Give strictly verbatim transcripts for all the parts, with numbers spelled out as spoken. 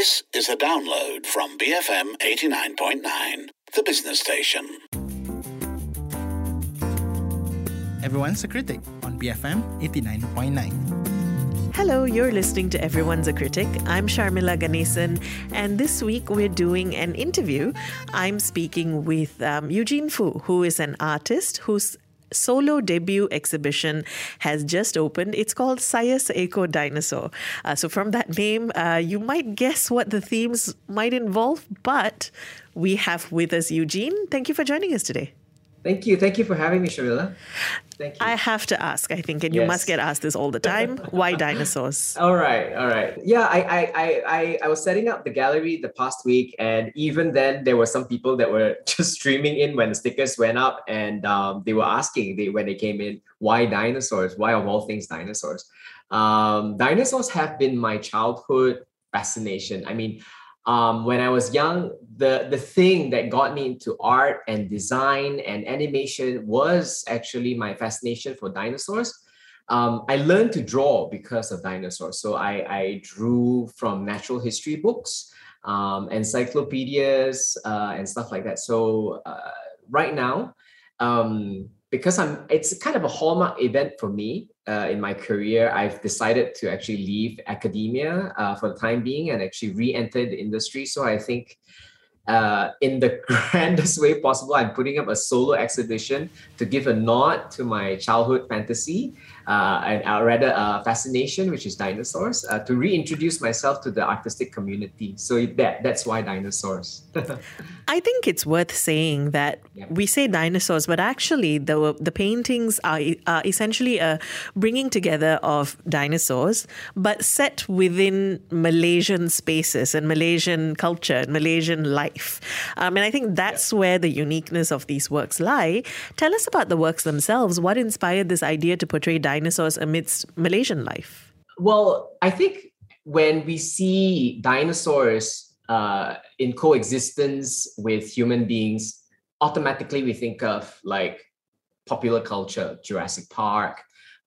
This is a download from B F M eighty-nine point nine, the business station. Everyone's a Critic on B F M eighty-nine point nine. Hello, you're listening to Everyone's a Critic. I'm Sharmila Ganesan, and this week we're doing an interview. I'm speaking with um, Eugene Foo, who is an artist who's solo debut exhibition has just opened. It's called Science Echo Dinosaur. Uh, so from that name, uh, you might guess what the themes might involve, but we have with us Eugene. Thank you for joining us today. Thank you. Thank you for having me, Sharmila. Thank you. I have to ask, I think, and yes. You must get asked this all the time. Why dinosaurs? All right. All right. Yeah, I, I, I, I was setting up the gallery the past week, and even then there were some people that were just streaming in when the stickers went up, and um, they were asking they, when they came in, why dinosaurs? Why of all things dinosaurs? Um, dinosaurs have been my childhood fascination. I mean, Um, when I was young, the, the thing that got me into art and design and animation was actually my fascination for dinosaurs. Um, I learned to draw because of dinosaurs. So I, I drew from natural history books, um, encyclopedias, uh, and stuff like that. So uh, right now, um, because I'm, it's kind of a hallmark event for me uh, in my career. I've decided to actually leave academia uh, for the time being and actually re-enter the industry. So I think uh, in the grandest way possible, I'm putting up a solo exhibition to give a nod to my childhood fantasy, uh, and uh, rather a fascination, which is dinosaurs, uh, to reintroduce myself to the artistic community. So that, that's why dinosaurs. I think it's worth saying that yeah. we say dinosaurs, but actually the the paintings are, are essentially a bringing together of dinosaurs, but set within Malaysian spaces and Malaysian culture and Malaysian life. Um, and I think that's yeah. where the uniqueness of these works lie. Tell us about the works themselves. What inspired this idea to portray dinosaurs amidst Malaysian life? Well, I think when we see dinosaurs Uh, in coexistence with human beings, automatically we think of like popular culture, Jurassic Park,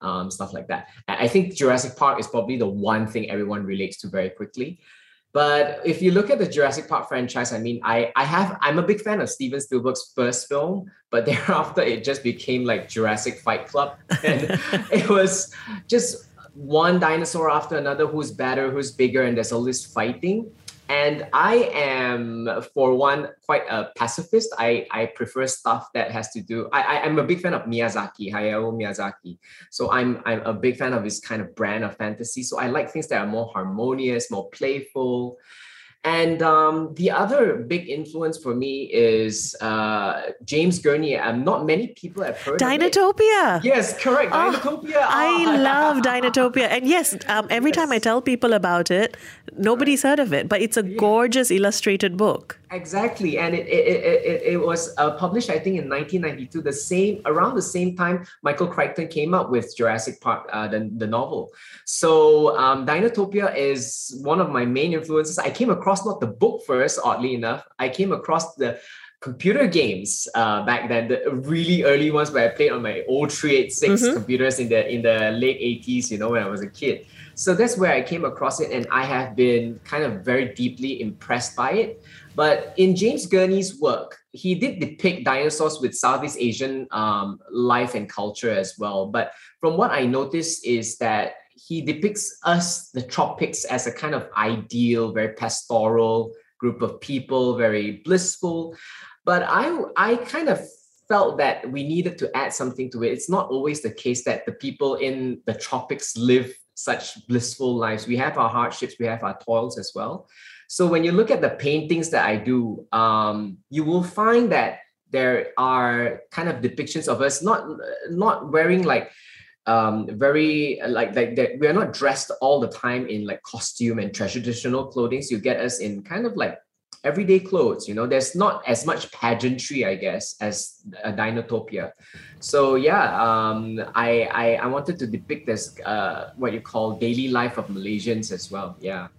um, stuff like that. I think Jurassic Park is probably the one thing everyone relates to very quickly. But if you look at the Jurassic Park franchise, I mean, I, I have, I'm a big fan of Steven Spielberg's first film, but thereafter it just became like Jurassic Fight Club. And it was just one dinosaur after another, who's better, who's bigger, and there's all this fighting. And I am, for one, quite a pacifist. I, I prefer stuff that has to do... I, I, I'm a big fan of Miyazaki, Hayao Miyazaki. So I'm, I'm a big fan of his kind of brand of fantasy. So I like things that are more harmonious, more playful. And um, the other big influence for me is uh, James Gurney. Um, not many people have heard Dinotopia. Of it. Yes, correct. Oh, Dinotopia. Oh. I love Dinotopia. And yes, um, every yes. time I tell people about it, nobody's heard of it. But it's a gorgeous yeah. illustrated book. Exactly. And it it it, it, it was uh, published, I think, in nineteen ninety-two. The same around the same time, Michael Crichton came up with Jurassic Park, uh, the, the novel. So um, Dinotopia is one of my main influences. I came across not the book first, oddly enough. I came across the computer games uh, back then, the really early ones where I played on my old three eighty-six mm-hmm. computers in the in the late eighties, you know, when I was a kid. So that's where I came across it, and I have been kind of very deeply impressed by it. But in James Gurney's work, he did depict dinosaurs with Southeast Asian um, life and culture as well. But from what I noticed is that he depicts us, the tropics, as a kind of ideal, very pastoral group of people, very blissful. But I, I kind of felt that we needed to add something to it. It's not always the case that the people in the tropics live such blissful lives. We have our hardships, we have our toils as well. So when you look at the paintings that I do, um, you will find that there are kind of depictions of us not, not wearing like Um, very like like that. We are not dressed all the time in like costume and traditional clothing. So you get us in kind of like everyday clothes. You know, there's not as much pageantry, I guess, as a Dinotopia. So yeah, um, I, I I wanted to depict this uh, what you call daily life of Malaysians as well. Yeah.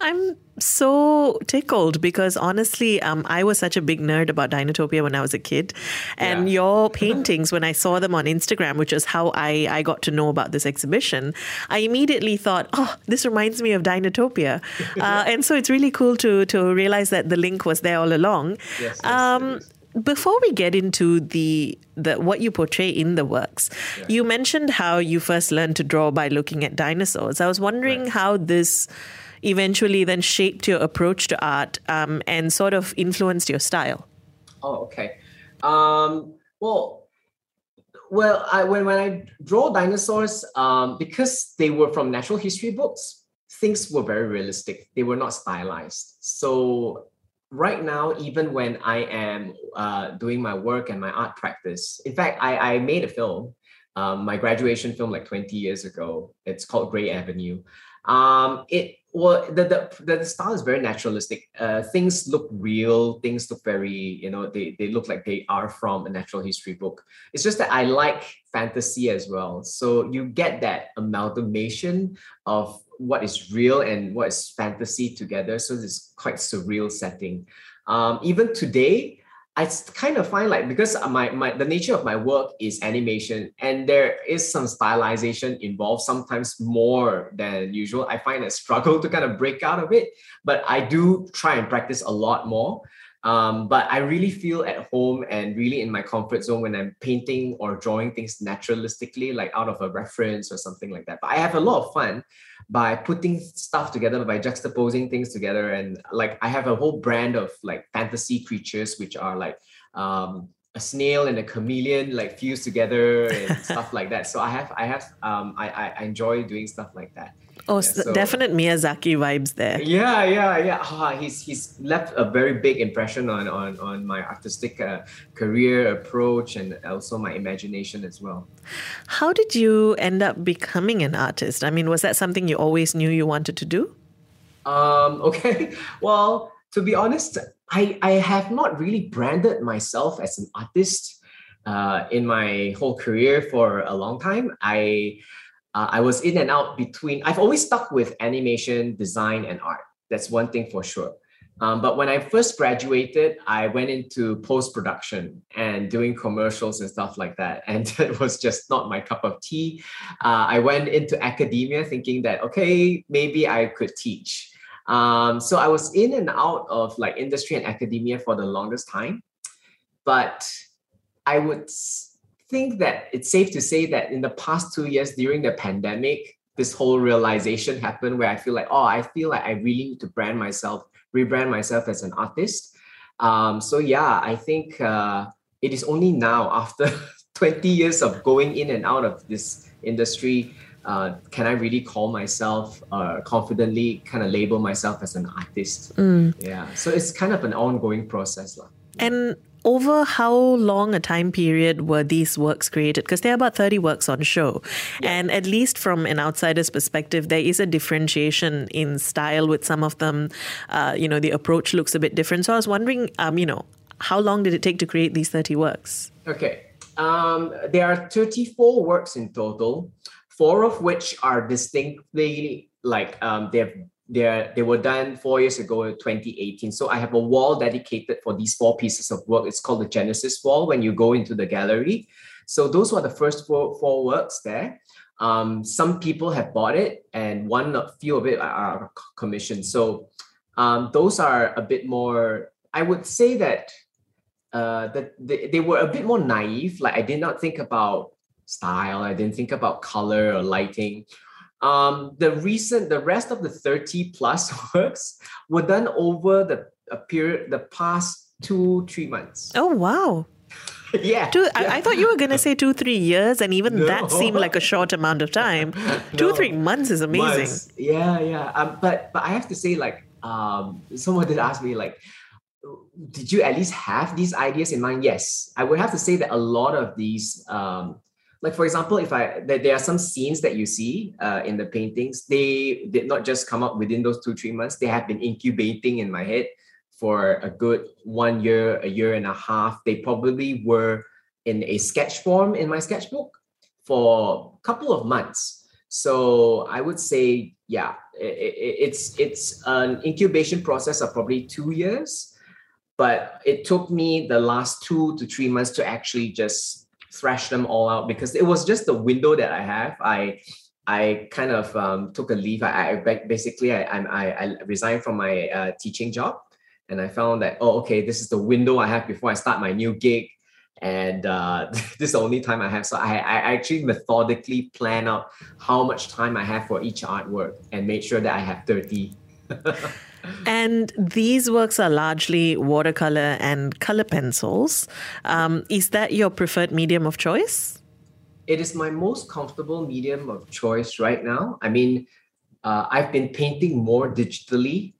I'm so tickled because honestly, um, I was such a big nerd about Dinotopia when I was a kid. And yeah. your paintings, when I saw them on Instagram, which is how I, I got to know about this exhibition, I immediately thought, oh, this reminds me of Dinotopia. Uh, and so it's really cool to, to realize that the link was there all along. Yes, yes, um, before we get into the the what you portray in the works, yeah. you mentioned how you first learned to draw by looking at dinosaurs. I was wondering right. how this eventually then shaped your approach to art um, and sort of influenced your style. Oh, okay. Um, well, well, I, when, when I draw dinosaurs, um, because they were from natural history books, things were very realistic. They were not stylized. So right now, even when I am uh, doing my work and my art practice, in fact, I, I made a film, um, my graduation film like twenty years ago. It's called Grey Avenue. Um, it well, the, the the style is very naturalistic. Uh, things look real. Things look very, you know, they, they look like they are from a natural history book. It's just that I like fantasy as well. So you get that amalgamation of what is real and what is fantasy together. So it's quite surreal setting. Um, even today, I kind of find like, because my, my the nature of my work is animation and there is some stylization involved, sometimes more than usual. I find a struggle to kind of break out of it, but I do try and practice a lot more. Um, but I really feel at home and really in my comfort zone when I'm painting or drawing things naturalistically, like out of a reference or something like that. But I have a lot of fun by putting stuff together, by juxtaposing things together. And like, I have a whole brand of like fantasy creatures, which are like um, a snail and a chameleon, like fused together and stuff like that. So I have, I have, um, I, I enjoy doing stuff like that. Oh, yeah, so, definite Miyazaki vibes there. Yeah, yeah, yeah. Oh, he's he's left a very big impression on on, on my artistic uh, career approach and also my imagination as well. How did you end up becoming an artist? I mean, was that something you always knew you wanted to do? Um, okay. Well, to be honest, I, I have not really branded myself as an artist uh, in my whole career for a long time. I... Uh, I was in and out between. I've always stuck with animation, design, and art. That's one thing for sure. Um, but when I first graduated, I went into post-production and doing commercials and stuff like that. And it was just not my cup of tea. Uh, I went into academia thinking that, okay, maybe I could teach. Um, so I was in and out of like industry and academia for the longest time. But I would... think that it's safe to say that in the past two years during the pandemic, this whole realization happened where I feel like, oh, I feel like I really need to brand myself, rebrand myself as an artist. Um, so yeah, I think uh, it is only now after twenty years of going in and out of this industry, uh, can I really call myself uh, confidently kind of label myself as an artist? Mm. Yeah, so it's kind of an ongoing process. Lah. And over how long a time period were these works created? Because there are about thirty works on show. Yeah. And at least from an outsider's perspective, there is a differentiation in style with some of them. Uh, you know, the approach looks a bit different. So I was wondering, um, you know, how long did it take to create these thirty works? Okay. Um, there are thirty-four works in total, four of which are distinctly like um, they've They're, they were done four years ago in twenty eighteen. So I have a wall dedicated for these four pieces of work. It's called the Genesis wall when you go into the gallery. So those were the first four, four works there. Um, some people have bought it and one few of it are commissioned. So um, those are a bit more, I would say that uh, the, the, they were a bit more naive. Like I did not think about style. I didn't think about color or lighting. Um, the recent, the rest of the thirty plus works were done over the a period, the past two, three months. Oh, wow. yeah. Two, yeah. I, I thought you were going to say two, three years. And even no. that seemed like a short amount of time. no. Two, three months is amazing. Months. Yeah, yeah. Um, but, but I have to say, like, um, someone did ask me, like, did you at least have these ideas in mind? Yes. I would have to say that a lot of these, um, like, for example, if I there are some scenes that you see uh, in the paintings, they did not just come up within those two, three months. They have been incubating in my head for a good one year, a year and a half. They probably were in a sketch form in my sketchbook for a couple of months. So I would say, yeah, it, it, it's it's an incubation process of probably two years, but it took me the last two to three months to actually just thrash them all out, because it was just the window that I have. I I kind of um, took a leave. I, I basically I, I I resigned from my uh, teaching job, and I found that, oh, okay, this is the window I have before I start my new gig. And uh, this is the only time I have. So I, I actually methodically plan out how much time I have for each artwork and made sure that I have thirty. And these works are largely watercolor and color pencils. Um, is that your preferred medium of choice? It is my most comfortable medium of choice right now. I mean, uh, I've been painting more digitally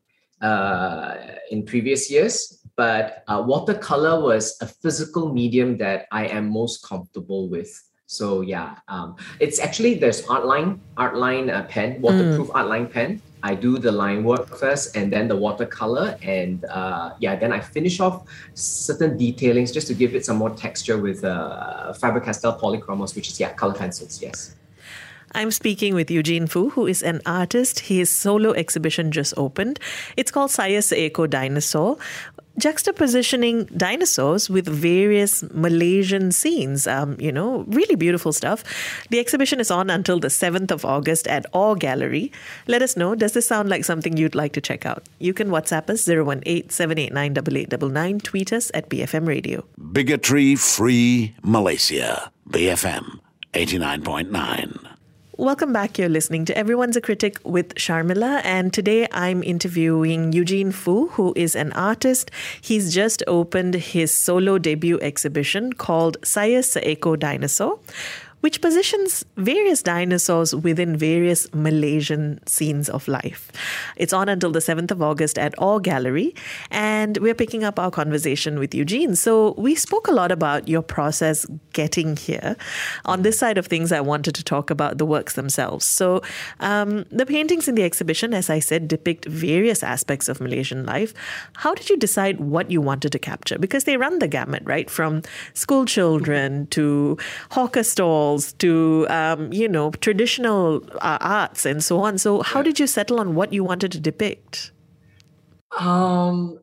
uh, in previous years. But uh, watercolor was a physical medium that I am most comfortable with. So yeah, um, it's actually, there's Artline, Artline uh, pen, waterproof mm. Artline pen. I do the line work first and then the watercolor. And uh, yeah, then I finish off certain detailings just to give it some more texture with uh, Faber-Castell Polychromos, which is, yeah, color pencils, yes. I'm speaking with Eugene Foo, who is an artist. His solo exhibition just opened. It's called Science Echo Dinosaur, juxtapositioning dinosaurs with various Malaysian scenes. Um, you know, really beautiful stuff. The exhibition is on until the seventh of August at Oh Gallery. Let us know, does this sound like something you'd like to check out? You can WhatsApp us zero one eight seven eight nine eight eight nine nine, tweet us at B F M Radio. Bigotry Free Malaysia, B F M eighty-nine point nine. Welcome back. You're listening to Everyone's a Critic with Sharmila. And today I'm interviewing Eugene Foo, who is an artist. He's just opened his solo debut exhibition called Science Echo Dinosaur, which positions various dinosaurs within various Malaysian scenes of life. It's on until the seventh of August at Oh Gallery, and we're picking up our conversation with Eugene. So we spoke a lot about your process getting here. On this side of things, I wanted to talk about the works themselves. So um, the paintings in the exhibition, as I said, depict various aspects of Malaysian life. How did you decide what you wanted to capture? Because they run the gamut, right? From school children to hawker stalls, to, um, you know, traditional uh, arts and so on. So how did you settle on what you wanted to depict? Um,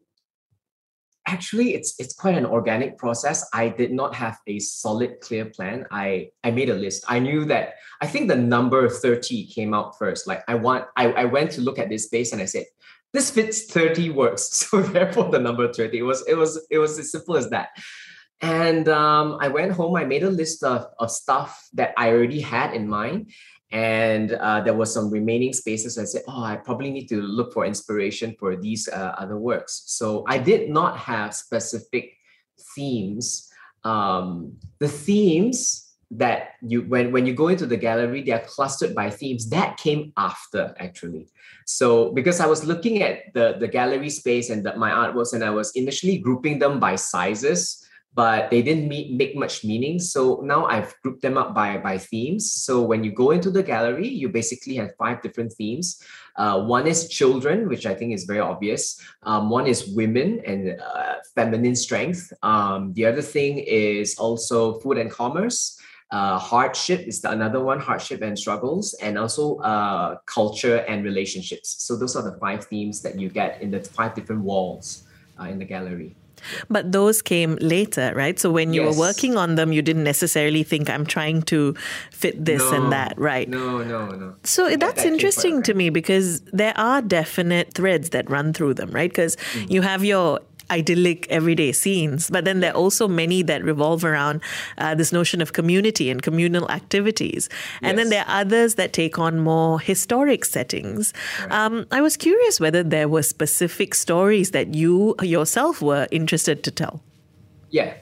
actually, it's it's quite an organic process. I did not have a solid, clear plan. I, I made a list. I knew that, I think the number thirty came out first. Like I want, I, I went to look at this space and I said, this fits thirty works. So therefore the number thirty, it was, it was, it was as simple as that. And um, I went home, I made a list of, of stuff that I already had in mind. And uh, there was some remaining spaces. So I said, oh, I probably need to look for inspiration for these uh, other works. So I did not have specific themes. Um, the themes that you, when, when you go into the gallery, they are clustered by themes. That came after, actually. So because I was looking at the, the gallery space and the, my artworks, and I was initially grouping them by sizes, but they didn't make much meaning. So now I've grouped them up by, by themes. So when you go into the gallery, you basically have five different themes. Uh, one is children, which I think is very obvious. Um, one is women and uh, feminine strength. Um, the other thing is also food and commerce. Uh, hardship is the another one, hardship and struggles, and also uh, culture and relationships. So those are the five themes that you get in the five different walls uh, in the gallery. But those came later, right? So when you yes. were working on them, you didn't necessarily think, I'm trying to fit this no, and that, right? No, no, no. So that, that's that interesting to me, because there are definite threads that run through them, right? Because mm-hmm. you have your idyllic everyday scenes, but then there are also many that revolve around uh, this notion of community and communal activities. And yes. then there are others that take on more historic settings. Right. Um, I was curious whether there were specific stories that you yourself were interested to tell. Yeah.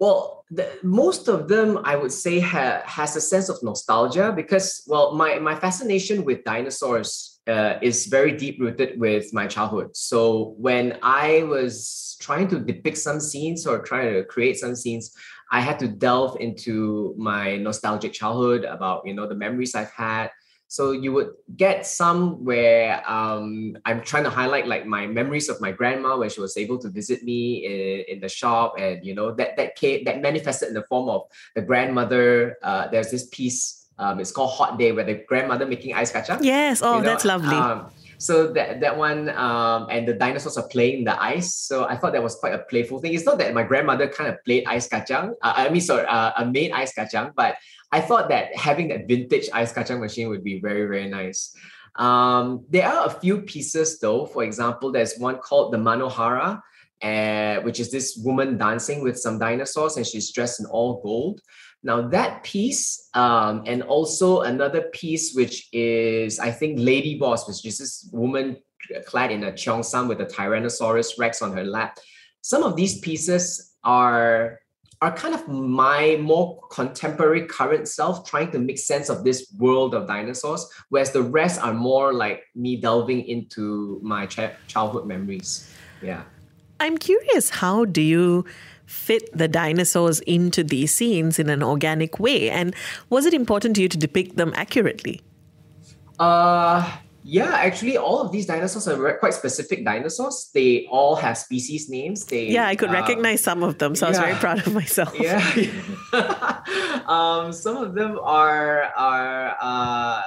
Well, the, most of them, I would say, ha, has a sense of nostalgia because, well, my, my fascination with dinosaurs Uh, is very deep-rooted with my childhood. So when I was trying to depict some scenes or trying to create some scenes, I had to delve into my nostalgic childhood about, you know, the memories I've had. So you would get some where um, I'm trying to highlight like my memories of my grandma where she was able to visit me in, in the shop, and, you know, that that, came, that manifested in the form of the grandmother. Uh, there's this piece Um, it's called Hot Day, where the grandmother making ice kacang. Yes, oh, you know? That's lovely. Um, so that that one, um, and the dinosaurs are playing in the ice. So I thought that was quite a playful thing. It's not that my grandmother kind of played ice kacang. Uh, I mean, sorry, uh, I made ice kacang, but I thought that having that vintage ice kacang machine would be very, very nice. Um, there are a few pieces though. For example, there's one called the Manohara, uh, which is this woman dancing with some dinosaurs, and she's dressed in all gold. Now that piece, um, and also another piece, which is, I think, Lady Boss, which is this woman clad in a cheongsam with a Tyrannosaurus Rex on her lap. Some of these pieces are, are kind of my more contemporary current self trying to make sense of this world of dinosaurs, whereas the rest are more like me delving into my ch- childhood memories. Yeah. I'm curious, how do you fit the dinosaurs into these scenes in an organic way? And was it important to you to depict them accurately? Uh, yeah, actually, all of these dinosaurs are quite specific dinosaurs. They all have species names. They, yeah, I could uh, recognize some of them, so yeah. I was very proud of myself. Yeah. um, some of them are are uh,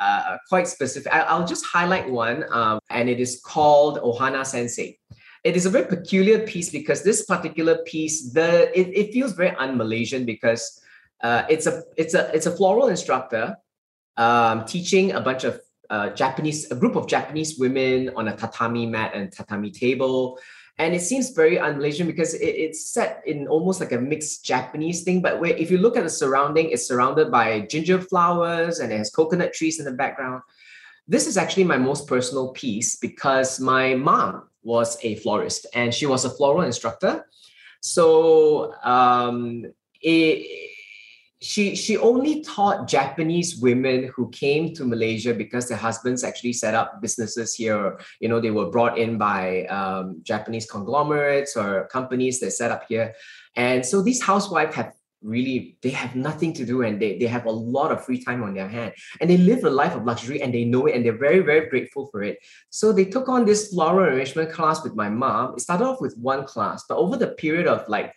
uh, quite specific. I, I'll just highlight one, um, and it is called Ohana Sensei. It is a very peculiar piece because this particular piece, the it, it feels very un-Malaysian because uh, it's a it's a it's a floral instructor um, teaching a bunch of uh, Japanese a group of Japanese women on a tatami mat and tatami table, and it seems very un-Malaysian because it, it's set in almost like a mixed Japanese thing. But where if you look at the surrounding, it's surrounded by ginger flowers and it has coconut trees in the background. This is actually my most personal piece because my mom was a florist and she was a floral instructor. So um, it, she, she only taught Japanese women who came to Malaysia because their husbands actually set up businesses here. You know, they were brought in by um, Japanese conglomerates or companies that set up here. And so these housewives have really, they have nothing to do and they, they have a lot of free time on their hand and they live a life of luxury and they know it and they're very, very grateful for it. So they took on this floral arrangement class with my mom. It started off with one class, but over the period of like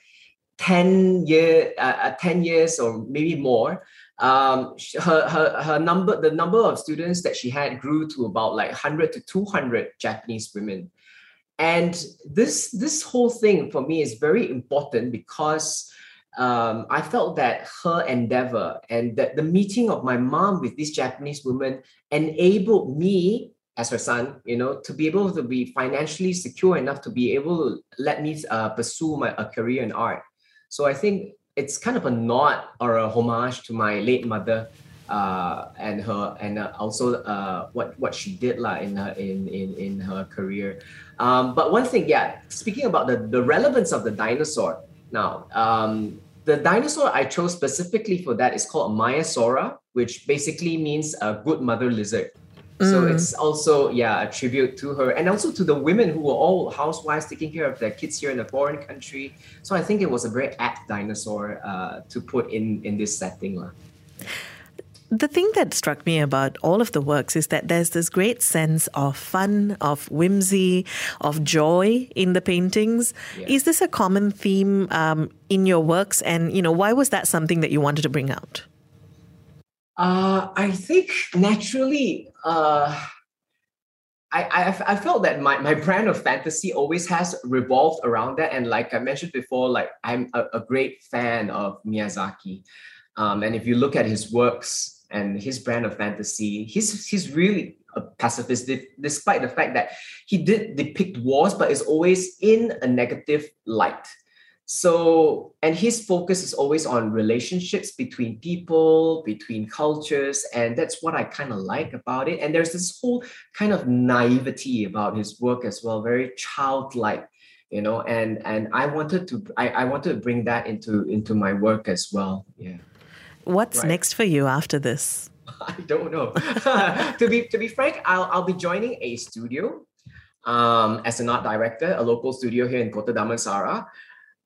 ten years or maybe more, um, her, her, her number, the number of students that she had grew to about like one hundred to two hundred Japanese women. And this, this whole thing for me is very important because Um, I felt that her endeavor and that the meeting of my mom with these Japanese women enabled me as her son, you know, to be able to be financially secure enough to be able to let me uh, pursue my a career in art. So I think it's kind of a nod or a homage to my late mother uh, and her, and uh, also uh, what what she did lah in her in in in her career. Um, but one thing, yeah, speaking about the the relevance of the dinosaur. Now, um, the dinosaur I chose specifically for that is called a Mayasaura, which basically means a good mother lizard. Mm. So it's also, yeah, a tribute to her and also to the women who were all housewives taking care of their kids here in a foreign country. So I think it was a very apt dinosaur uh, to put in, in this setting. The thing that struck me about all of the works is that there's this great sense of fun, of whimsy, of joy in the paintings. Yeah. Is this a common theme um, in your works? And, you know, why was that something that you wanted to bring out? Uh, I think naturally, uh, I, I I felt that my, my brand of fantasy always has revolved around that. And like I mentioned before, like I'm a, a great fan of Miyazaki. Um, and if you look at his works, and his brand of fantasy, he's he's really a pacifist, despite the fact that he did depict wars, but it's always in a negative light. So, and his focus is always on relationships between people, between cultures, and that's what I kind of like about it. And there's this whole kind of naivety about his work as well, very childlike, you know. And and I wanted to I, I wanted to bring that into into my work as well. Yeah. What's right. next for you after this? I don't know. to be to be frank, I'll I'll be joining a studio um, as an art director, a local studio here in Kota Damansara.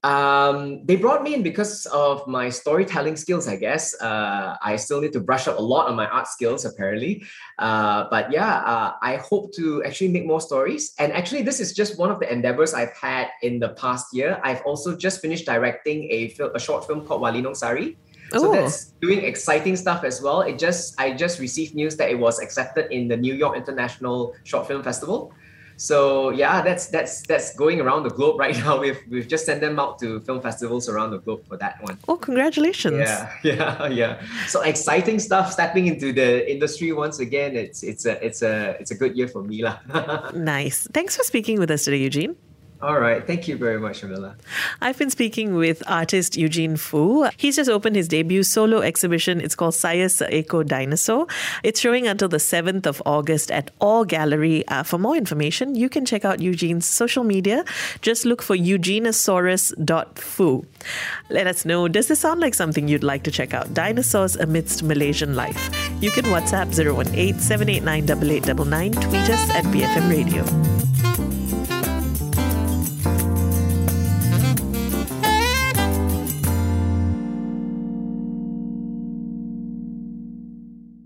Um, they brought me in because of my storytelling skills, I guess. Uh, I still need to brush up a lot on my art skills, apparently. Uh, but yeah, uh, I hope to actually make more stories. And actually, this is just one of the endeavors I've had in the past year. I've also just finished directing a, fil- a short film called Walinong Sari. So Ooh. That's doing exciting stuff as well. It just I just received news that it was accepted in the New York International Short Film Festival. So yeah, that's that's that's going around the globe right now. We've we've just sent them out to film festivals around the globe for that one. Oh, congratulations! Yeah, yeah, yeah. So exciting stuff. Stepping into the industry once again. It's it's a it's a it's a good year for me lah. Nice. Thanks for speaking with us today, Eugene. All right. Thank you very much, Sharmila. I've been speaking with artist Eugene Foo. He's just opened his debut solo exhibition. It's called Science Echo Dinosaur. It's showing until the seventh of August at Oh Gallery. Uh, for more information, you can check out Eugene's social media. Just look for eugenosaurus dot f u. Let us know, does this sound like something you'd like to check out? Dinosaurs Amidst Malaysian Life. You can WhatsApp zero one eight, seven eight nine, eight eight nine nine. Tweet us at B F M Radio.